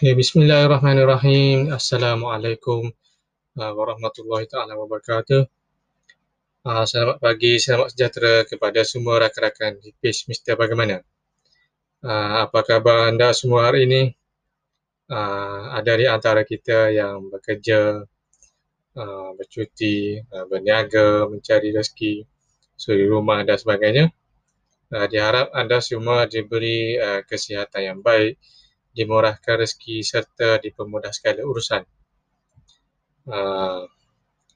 Okay, bismillahirrahmanirrahim. Assalamualaikum warahmatullahi ta'ala wabarakatuh. Selamat pagi, selamat sejahtera kepada semua rakan-rakan di page Mr. Bagaimana. Apa khabar anda semua hari ini? Ada di antara kita yang bekerja, bercuti, berniaga, mencari rezeki, suri rumah dan sebagainya. Diharap anda semua diberi kesihatan yang baik, dimurahkan rezeki serta dipermudah segala urusan.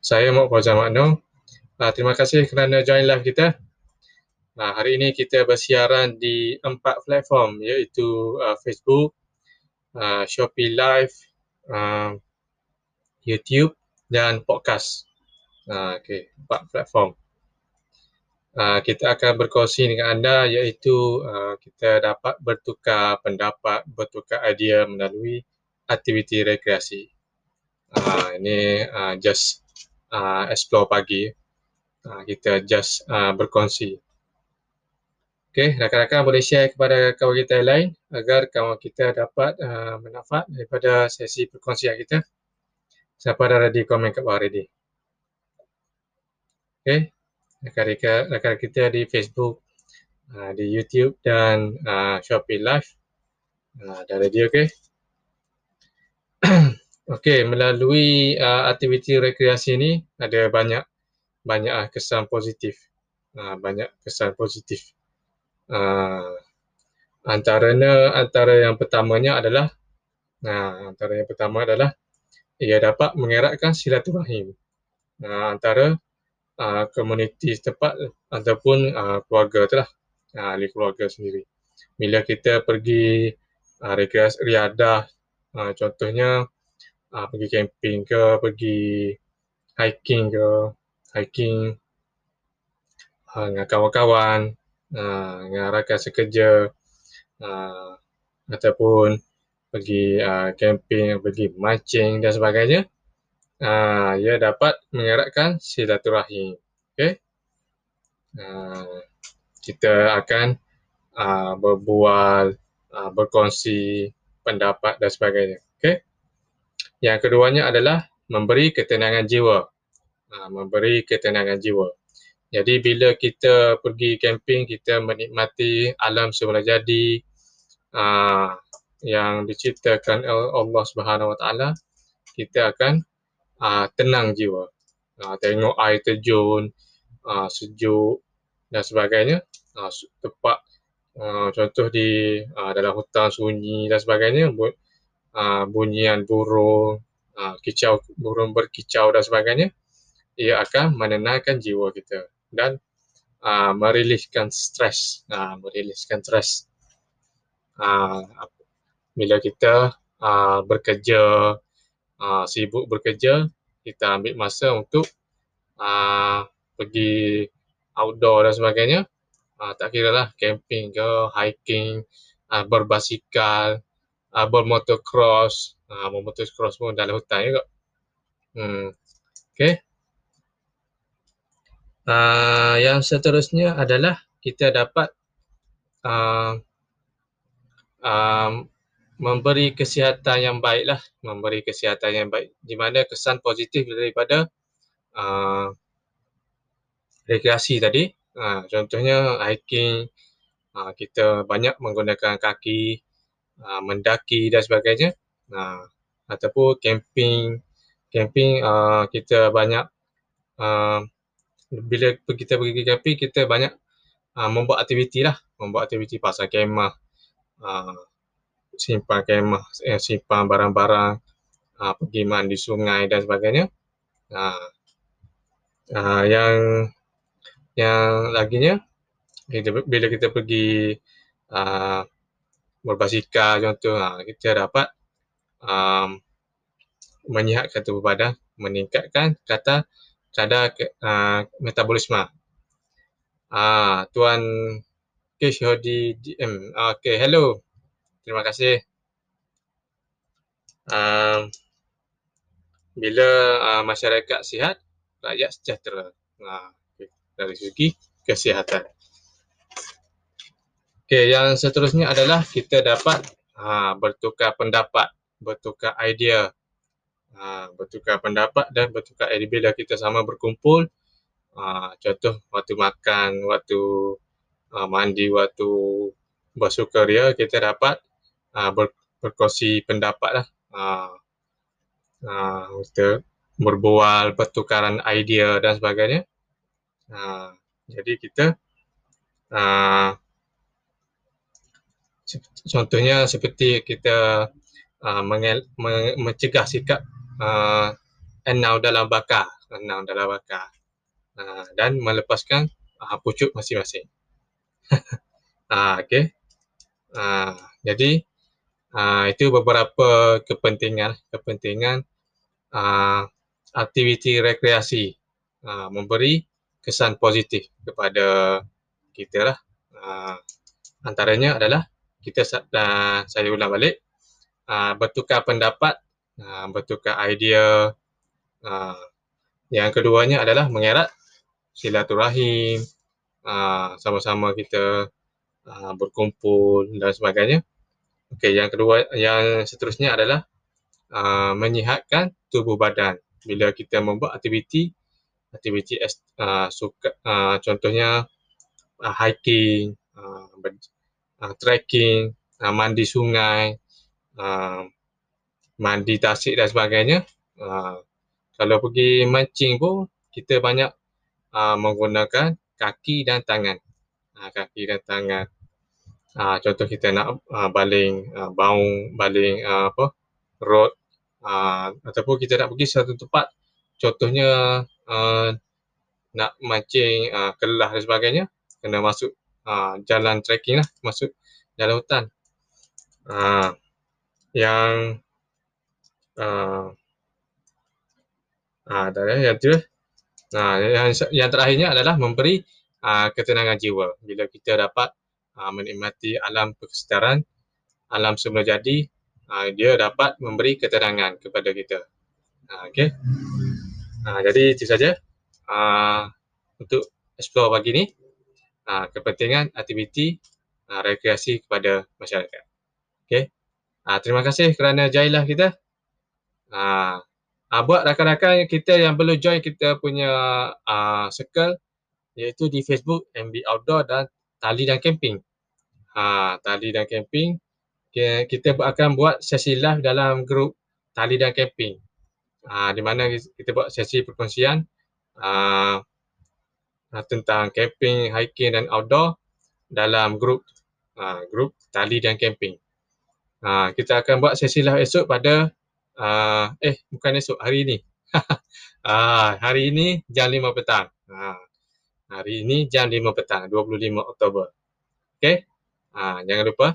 Saya Mukojamanu. Terima kasih kerana join live kita. Hari ini kita bersiaran di 4 platform, iaitu Facebook, Shopee Live, YouTube dan podcast. Okay, 4 platform. Kita akan berkongsi dengan anda, iaitu kita dapat bertukar pendapat, bertukar idea melalui aktiviti rekreasi. Ini just explore pagi. Kita just berkongsi. Okay, rakan-rakan boleh share kepada kawan kita yang lain agar kawan kita dapat manfaat daripada sesi perkongsian kita. Siapa dah ready, komen kat bawah ready. Okay. Rakan-rakan kita di Facebook, di YouTube dan Shopee Live. Dah ready, okey? Okey, melalui aktiviti rekreasi ni ada banyak kesan positif. Banyak kesan positif. Antara yang pertama adalah ia dapat mengeratkan silaturahim antara komuniti setempat ataupun keluarga tu lah, ahli keluarga sendiri. Bila kita pergi rekreasi riadah, contohnya pergi camping ke, pergi hiking dengan kawan-kawan, dengan rakan sekerja, ataupun pergi camping, pergi mancing dan sebagainya, ia dapat mengeratkan silaturahim. Okay. Kita akan berbual, berkongsi pendapat dan sebagainya. Okay. Yang keduanya adalah memberi ketenangan jiwa. Memberi ketenangan jiwa. Jadi bila kita pergi camping, kita menikmati alam semula jadi yang diciptakan Allah Subhanahu Wa Taala, kita akan tenang jiwa. Tengok air terjun, sejuk dan sebagainya. Tempat contoh di dalam hutan sunyi dan sebagainya, bunyian burung, kicau, burung berkicau dan sebagainya, ia akan menenangkan jiwa kita dan meriliskan stres. Bila kita bekerja, sibuk bekerja, kita ambil masa untuk pergi outdoor dan sebagainya. Tak kira lah, camping ke, hiking, berbasikal, bermotocross. Bermotocross pun dalam hutan juga. Okay. Yang seterusnya adalah kita dapat memberi kesihatan yang baiklah, memberi kesihatan yang baik, di mana kesan positif daripada rekreasi tadi. Contohnya hiking, kita banyak menggunakan kaki, mendaki dan sebagainya, ataupun camping, kita banyak bila kita pergi camping, kita banyak membuat aktiviti lah, pasang kemah, simpan kemah, simpan barang-barang, pergi mandi sungai dan sebagainya. Yang laginya, bila kita pergi berbasikal contoh, kita dapat menyihatkan tubuh badan, meningkatkan kadar metabolisme. Tuan Kesyadi DM. Okay, hello. Terima kasih. Bila masyarakat sihat, rakyat sejahtera. Dari segi kesihatan. Okay, yang seterusnya adalah kita dapat bertukar pendapat. bertukar idea, bertukar pendapat dan bertukar idea bila kita sama berkumpul. Contoh waktu makan, waktu mandi, waktu bersukaria, kita dapat berkongsi pendapat lah. Kita berbual, pertukaran idea dan sebagainya. Jadi kita contohnya seperti kita mencegah sikap enau dalam bakar, dan melepaskan pucuk masing-masing. Okay. Jadi itu beberapa kepentingan aktiviti rekreasi, memberi kesan positif kepada kita lah. Antaranya adalah saya ulang balik, bertukar pendapat, bertukar idea. Yang keduanya adalah mengerat silaturahim, sama-sama kita berkumpul dan sebagainya. Okey, yang seterusnya adalah menyihatkan tubuh badan bila kita membuat aktiviti contohnya hiking, trekking, mandi sungai, mandi tasik dan sebagainya. Kalau pergi mancing pun kita banyak menggunakan kaki dan tangan. Contoh kita nak baling baung, baling rod, ataupun kita nak pergi satu tempat, contohnya nak mancing kelah dan sebagainya, kena masuk jalan trekking lah, masuk dalam hutan. Yang terakhirnya adalah memberi ketenangan jiwa bila kita dapat menikmati alam persekitaran, alam semula jadi. Dia dapat memberi ketenangan kepada kita. Okey. Jadi itu saja untuk explore pagi ni, kepentingan aktiviti rekreasi kepada masyarakat. Okey. Terima kasih kerana jailah kita. Buat rakan-rakan kita yang belum join kita punya circle, iaitu di Facebook MB Outdoor dan Tali dan Camping. Tali dan Camping, kita akan buat sesi live dalam grup Tali dan Camping, di mana kita buat sesi perkongsian tentang camping, hiking dan outdoor dalam grup Tali dan Camping. Kita akan buat sesi live esok pada bukan esok, hari ini. Hari ini jam 5 petang. Hari ini jam 5 petang, 25 Oktober. Okey. Jangan lupa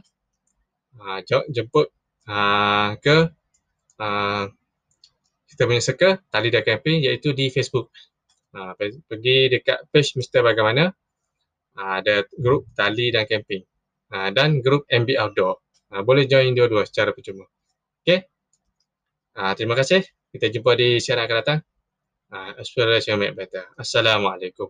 jemput ke kita punya circle Tali dan Camping, iaitu di Facebook. Pergi dekat page Mr. Bagaimana, ada grup Tali dan Camping dan grup MB Outdoor. Boleh join dua-dua secara percuma. Okey. Terima kasih. Kita jumpa di siaran akan datang. Aspirasi yang baik. Assalamualaikum.